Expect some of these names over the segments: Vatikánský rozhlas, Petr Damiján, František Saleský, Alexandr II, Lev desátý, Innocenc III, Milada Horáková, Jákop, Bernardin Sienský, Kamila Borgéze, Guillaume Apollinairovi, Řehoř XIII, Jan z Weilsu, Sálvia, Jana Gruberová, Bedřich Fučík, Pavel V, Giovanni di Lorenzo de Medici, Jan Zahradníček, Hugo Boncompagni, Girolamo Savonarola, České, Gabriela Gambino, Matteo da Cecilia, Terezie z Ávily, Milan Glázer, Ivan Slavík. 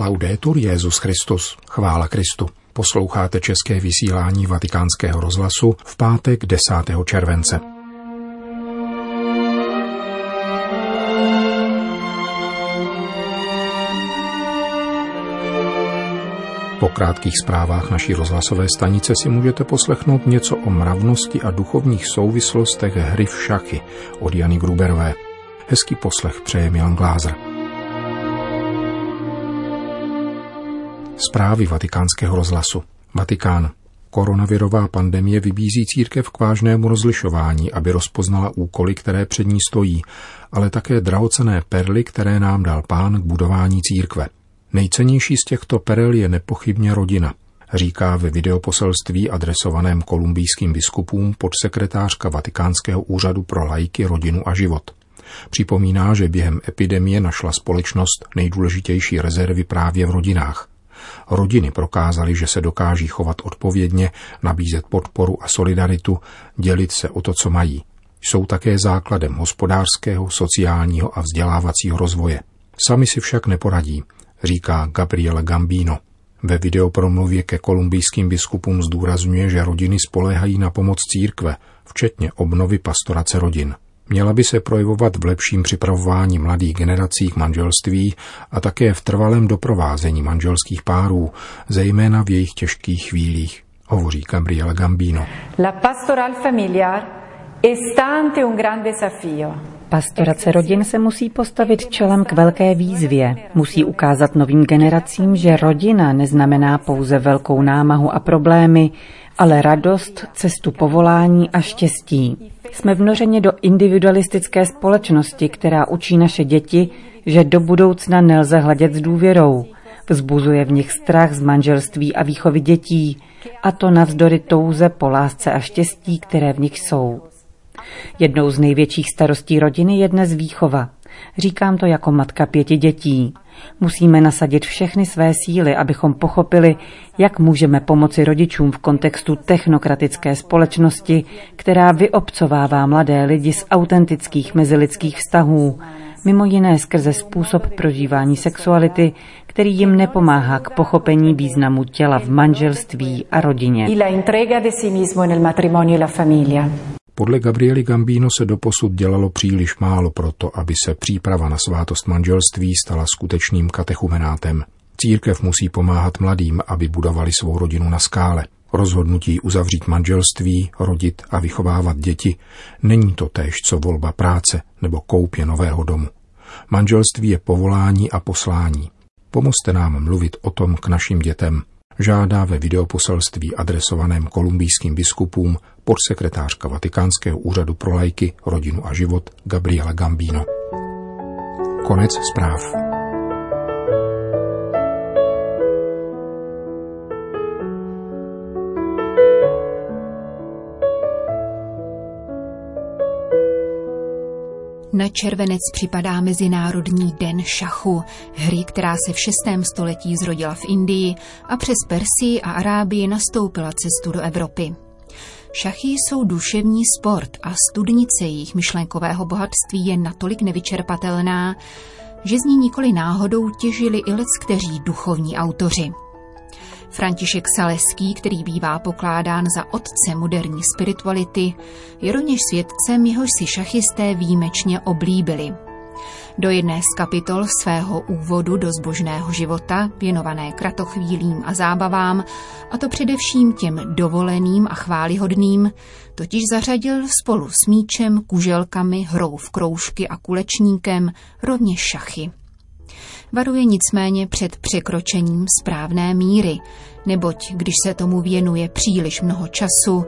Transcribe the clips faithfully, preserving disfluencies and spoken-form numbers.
Laudetur Jesus Christus, chvála Kristu. Posloucháte české vysílání Vatikánského rozhlasu v pátek desátého července. Po krátkých zprávách naší rozhlasové stanice si můžete poslechnout něco o mravnosti a duchovních souvislostech hry v šachy od Jany Gruberové. Hezký poslech přeje Milan Glázer. Zprávy Vatikánského rozhlasu. Vatikán. Koronavirová pandemie vybízí církev k vážnému rozlišování, aby rozpoznala úkoly, které před ní stojí, ale také drahocenné perly, které nám dal Pán k budování církve. Nejcennější z těchto perel je nepochybně rodina, říká ve videoposelství adresovaném kolumbijským biskupům podsekretářka Vatikánského úřadu pro laiky, rodinu a život. Připomíná, že během epidemie našla společnost nejdůležitější rezervy právě v rodinách. Rodiny prokázaly, že se dokáží chovat odpovědně, nabízet podporu a solidaritu, dělit se o to, co mají. Jsou také základem hospodářského, sociálního a vzdělávacího rozvoje. Sami si však neporadí, říká Gabriela Gambino. Ve videopromluvě ke kolumbijským biskupům zdůrazňuje, že rodiny spoléhají na pomoc církve, včetně obnovy pastorace rodin. Měla by se projevovat v lepším připravování mladých generací k manželství a také v trvalém doprovázení manželských párů, zejména v jejich těžkých chvílích, hovoří Gabriela Gambino. La pastoral familiar está ante un gran desafío. Pastorace rodin se musí postavit čelem k velké výzvě. Musí ukázat novým generacím, že rodina neznamená pouze velkou námahu a problémy, ale radost, cestu povolání a štěstí. Jsme vnořeni do individualistické společnosti, která učí naše děti, že do budoucna nelze hledět s důvěrou. Vzbuzuje v nich strach z manželství a výchovy dětí, a to navzdory touze po lásce a štěstí, které v nich jsou. Jednou z největších starostí rodiny je dnes výchova. Říkám to jako matka pěti dětí. Musíme nasadit všechny své síly, abychom pochopili, jak můžeme pomoci rodičům v kontextu technokratické společnosti, která vyobcovává mladé lidi z autentických mezilidských vztahů, mimo jiné skrze způsob prožívání sexuality, který jim nepomáhá k pochopení významu těla v manželství a rodině. Podle Gabriely Gambino se doposud dělalo příliš málo proto, aby se příprava na svátost manželství stala skutečným katechumenátem. Církev musí pomáhat mladým, aby budovali svou rodinu na skále. Rozhodnutí uzavřít manželství, rodit a vychovávat děti není to též co volba práce nebo koupě nového domu. Manželství je povolání a poslání. Pomozte nám mluvit o tom k našim dětem, žádá ve videoposelství adresovaném kolumbijským biskupům podsekretářka Vatikánského úřadu pro laiky, rodinu a život Gabriela Gambino. Konec zpráv. Na červenec připadá Mezinárodní den šachu, hry, která se v šestém století zrodila v Indii a přes Persii a Arábii nastoupila cestu do Evropy. Šachy jsou duševní sport a studnice jejich myšlenkového bohatství je natolik nevyčerpatelná, že z ní nikoli náhodou těžili i leckteří duchovní autoři. František Saleský, který bývá pokládán za otce moderní spirituality, je rovněž svědcem, jehož si šachisté výjimečně oblíbili. Do jedné z kapitol svého úvodu do zbožného života, věnované kratochvílím a zábavám, a to především těm dovoleným a chválihodným, totiž zařadil spolu s míčem, kuželkami, hrou v kroužky a kulečníkem rovněž šachy. Varuje nicméně před překročením správné míry, neboť když se tomu věnuje příliš mnoho času,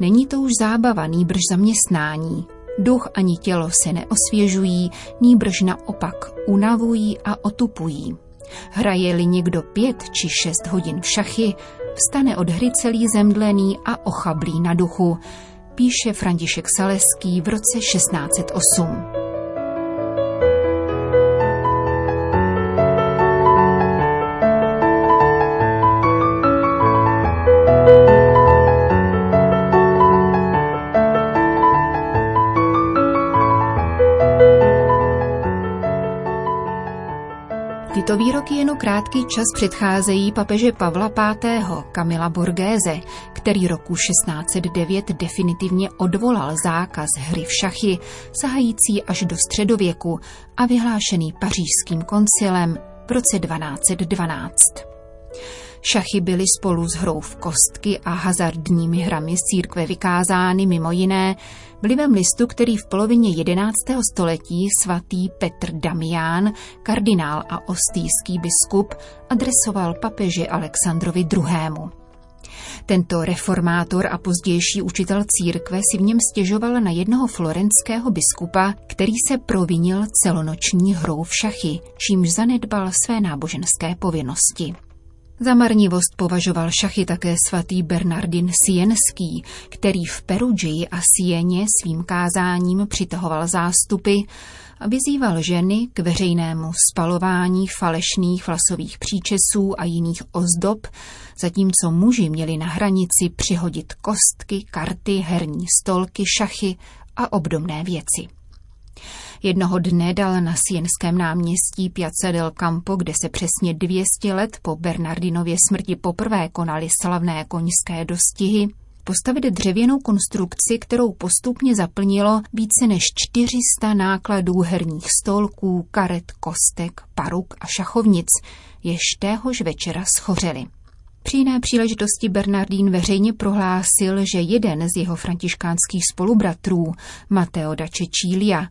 není to už zábava, nýbrž zaměstnání. Duch ani tělo se neosvěžují, nýbrž naopak unavují a otupují. Hraje-li někdo pět či šest hodin v šachy, vstane od hry celý zemdlený a ochablý na duchu, píše František Saleský v roce šestnáct set osm. Tyto výroky jen krátký čas předcházejí papeže Pavla pátého. Kamila Borgéze, který roku šestnáct set devět definitivně odvolal zákaz hry v šachy, sahající až do středověku a vyhlášený pařížským koncilem v roce dvanáct set dvanáct. Šachy byly spolu s hrou v kostky a hazardními hrami z církve vykázány mimo jiné vlivem listu, který v polovině jedenáctého století svatý Petr Damiján, kardinál a ostýský biskup, adresoval papeži Alexandrovi druhému. Tento reformátor a pozdější učitel církve si v něm stěžoval na jednoho florenského biskupa, který se provinil celonoční hrou v šachy, čímž zanedbal své náboženské povinnosti. Za marnivost považoval šachy také svatý Bernardin Sienský, který v Perugii a Sieně svým kázáním přitahoval zástupy a vyzýval ženy k veřejnému spalování falešných vlasových příčesů a jiných ozdob, zatímco muži měli na hranici přihodit kostky, karty, herní stolky, šachy a obdobné věci. Jednoho dne dal na sienském náměstí Piazza del Campo, kde se přesně dvě stě let po Bernardinově smrti poprvé konaly slavné koňské dostihy, postavit dřevěnou konstrukci, kterou postupně zaplnilo více než čtyři sta nákladů herních stolků, karet, kostek, paruk a šachovnic, jež téhož večera schořely. Při jiné příležitosti Bernardín veřejně prohlásil, že jeden z jeho františkánských spolubratrů, Matteo da Cecilia,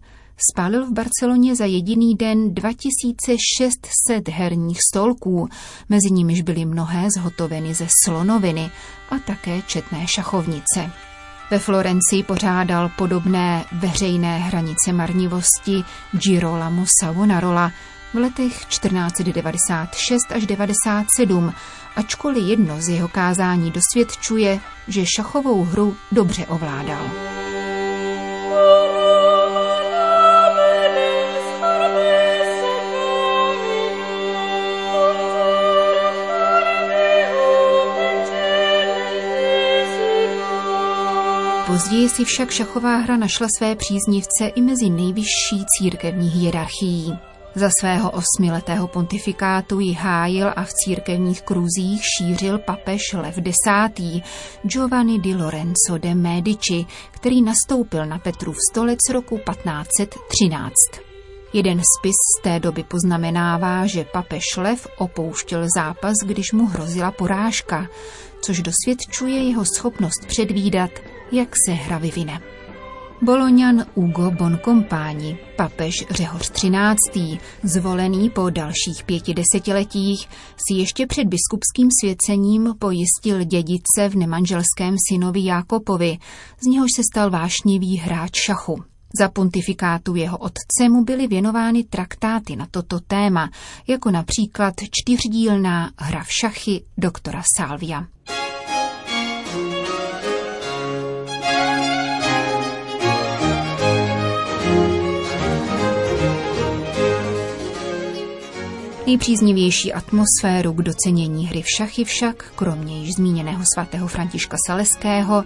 spálil v Barceloně za jediný den dva tisíce šest set herních stolků, mezi nimiž byly mnohé zhotoveny ze slonoviny a také četné šachovnice. Ve Florencii pořádal podobné veřejné hranice marnivosti Girolamo Savonarola v letech čtrnáct set devadesát šest až devadesát sedm, ačkoliv jedno z jeho kázání dosvědčuje, že šachovou hru dobře ovládal. Později si však šachová hra našla své příznivce i mezi nejvyšší církevní hierarchií. Za svého osmiletého pontifikátu ji hájil a v církevních kruzích šířil papež Lev desátý. Giovanni di Lorenzo de Medici, který nastoupil na Petrův stolec roku patnáct set třináct. Jeden spis z té doby poznamenává, že papež Lev opouštěl zápas, když mu hrozila porážka, což dosvědčuje jeho schopnost předvídat, jak se hra vyvine. Boloňan Hugo Boncompagni, papež Řehoř třináctý, zvolený po dalších pěti desetiletích, si ještě před biskupským svěcením pojistil dědice v nemanželském synovi Jákopovi, z něhož se stal vášnivý hráč šachu. Za pontifikátu jeho otce mu byly věnovány traktáty na toto téma, jako například čtyřdílná hra v šachy doktora Sálvia. Nejpříznivější atmosféru k docenění hry v šachy však, kromě již zmíněného svatého Františka Saleského,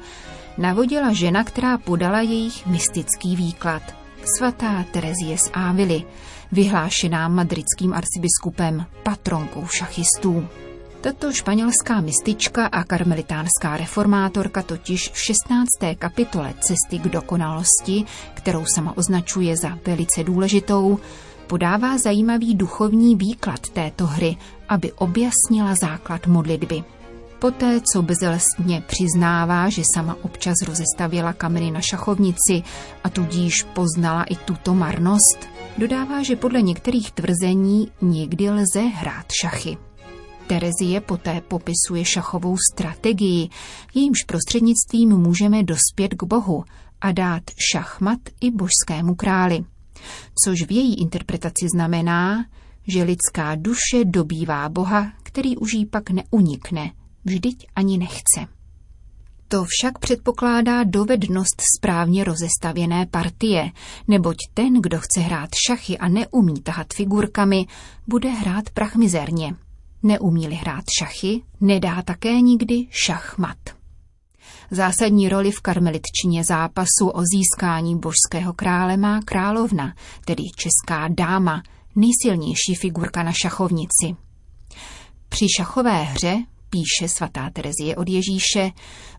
navodila žena, která podala jejich mystický výklad. Svatá Terezie z Ávily, vyhlášená madridským arcibiskupem patronkou šachistů. Tato španělská mistička a karmelitánská reformátorka totiž v šestnácté kapitole Cesty k dokonalosti, kterou sama označuje za velice důležitou, podává zajímavý duchovní výklad této hry, aby objasnila základ modlitby. Poté, co bezelstně přiznává, že sama občas rozestavěla kameny na šachovnici a tudíž poznala i tuto marnost, dodává, že podle některých tvrzení nikdy lze hrát šachy. Terezie poté popisuje šachovou strategii, jejímž prostřednictvím můžeme dospět k Bohu a dát šachmat i božskému králi. Což v její interpretaci znamená, že lidská duše dobývá Boha, který už jí pak neunikne, vždyť ani nechce. To však předpokládá dovednost správně rozestavěné partie, neboť ten, kdo chce hrát šachy a neumí tahat figurkami, bude hrát prachmizerně. Neumí-li hrát šachy, nedá také nikdy šachmat. Zásadní roli v karmelitčině zápasu o získání božského krále má královna, tedy česká dáma, nejsilnější figurka na šachovnici. Při šachové hře, píše svatá Terezie od Ježíše,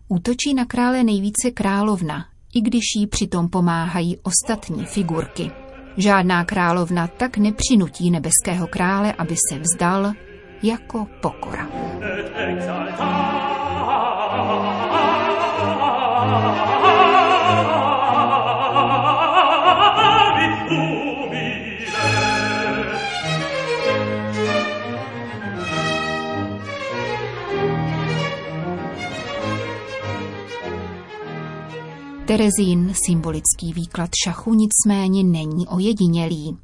útočí na krále nejvíce královna, i když jí přitom pomáhají ostatní figurky. Žádná královna tak nepřinutí nebeského krále, aby se vzdal, jako pokora. Terezín symbolický výklad šachu nicméně není ojedinělý.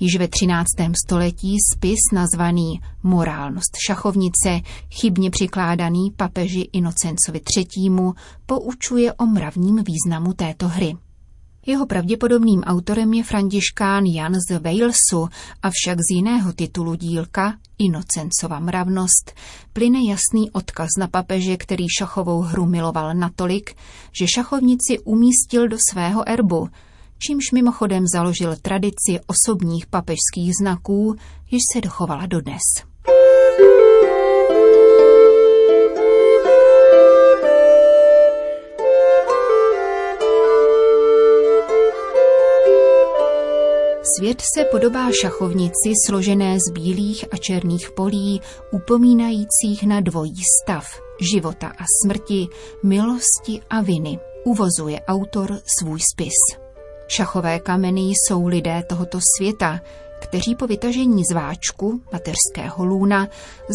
Již ve třináctém století spis nazvaný Morálnost šachovnice, chybně přikládaný papeži Innocencovi třetímu, poučuje o mravním významu této hry. Jeho pravděpodobným autorem je františkán Jan z Weilsu, avšak z jiného titulu dílka Innocencova mravnost plyne jasný odkaz na papeže, který šachovou hru miloval natolik, že šachovnici umístil do svého erbu, čímž mimochodem založil tradici osobních papežských znaků, jež se dochovala dodnes. Svět se podobá šachovnici složené z bílých a černých polí, upomínajících na dvojí stav života a smrti, milosti a viny, uvozuje autor svůj spis. Šachové kameny jsou lidé tohoto světa, kteří po vytažení z váčku, mateřského lůna,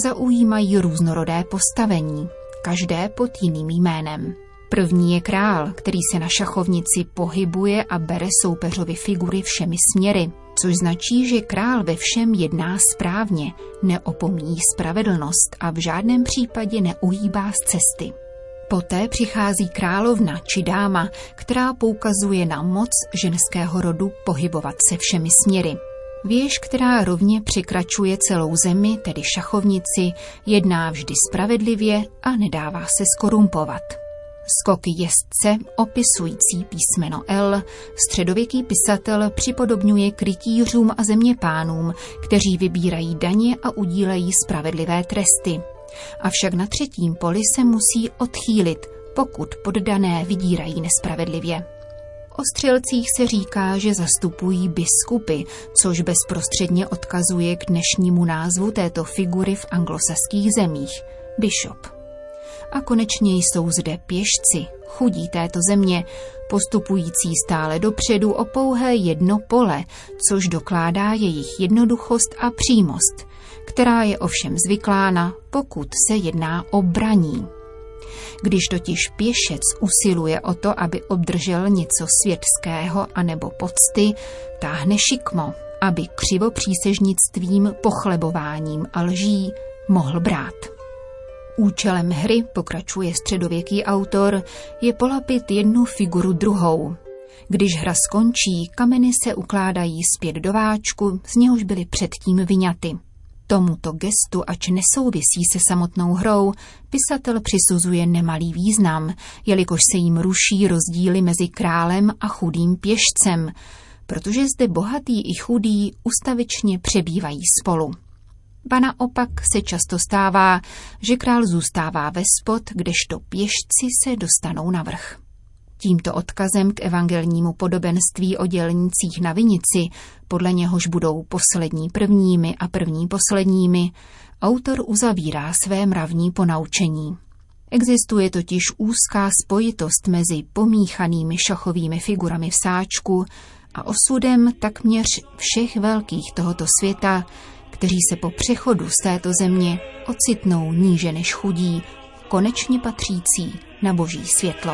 zaujímají různorodé postavení, každé pod jiným jménem. První je král, který se na šachovnici pohybuje a bere soupeřovi figury všemi směry, což značí, že král ve všem jedná správně, neopomíjí spravedlnost a v žádném případě neuhýbá z cesty. Poté přichází královna či dáma, která poukazuje na moc ženského rodu pohybovat se všemi směry. Věž, která rovně překračuje celou zemi, tedy šachovnici, jedná vždy spravedlivě a nedává se skorumpovat. Skoky jezdce, opisující písmeno L, středověký pisatel připodobňuje krytířům a zeměpánům, kteří vybírají daně a udílejí spravedlivé tresty. Avšak na třetím poli se musí odchýlit, pokud poddané vydírají nespravedlivě. O střelcích se říká, že zastupují biskupy, což bezprostředně odkazuje k dnešnímu názvu této figury v anglosaských zemích – bishop. A konečně jsou zde pěšci, chudí této země, postupující stále dopředu o pouhé jedno pole, což dokládá jejich jednoduchost a přímost, která je ovšem zvyklána, pokud se jedná o braní. Když totiž pěšec usiluje o to, aby obdržel něco světského anebo pocty, táhne šikmo, aby křivopřísežnictvím, pochlebováním a lží mohl brát. Účelem hry, pokračuje středověký autor, je polapit jednu figuru druhou. Když hra skončí, kameny se ukládají zpět do váčku, z něhož byly předtím vyňaty. Tomuto gestu, ač nesouvisí se samotnou hrou, pisatel přisuzuje nemalý význam, jelikož se jim ruší rozdíly mezi králem a chudým pěšcem, protože zde bohatý i chudý ustavičně přebývají spolu. Ba naopak se často stává, že král zůstává ve spod, kdežto pěšci se dostanou na vrch. Tímto odkazem k evangelnímu podobenství o dělnicích na vinici, podle něhož budou poslední prvními a první posledními, autor uzavírá své mravní ponaučení. Existuje totiž úzká spojitost mezi pomíchanými šachovými figurami v sáčku a osudem takměř všech velkých tohoto světa, kteří se po přechodu z této země ocitnou níže než chudí, konečně patřící na boží světlo.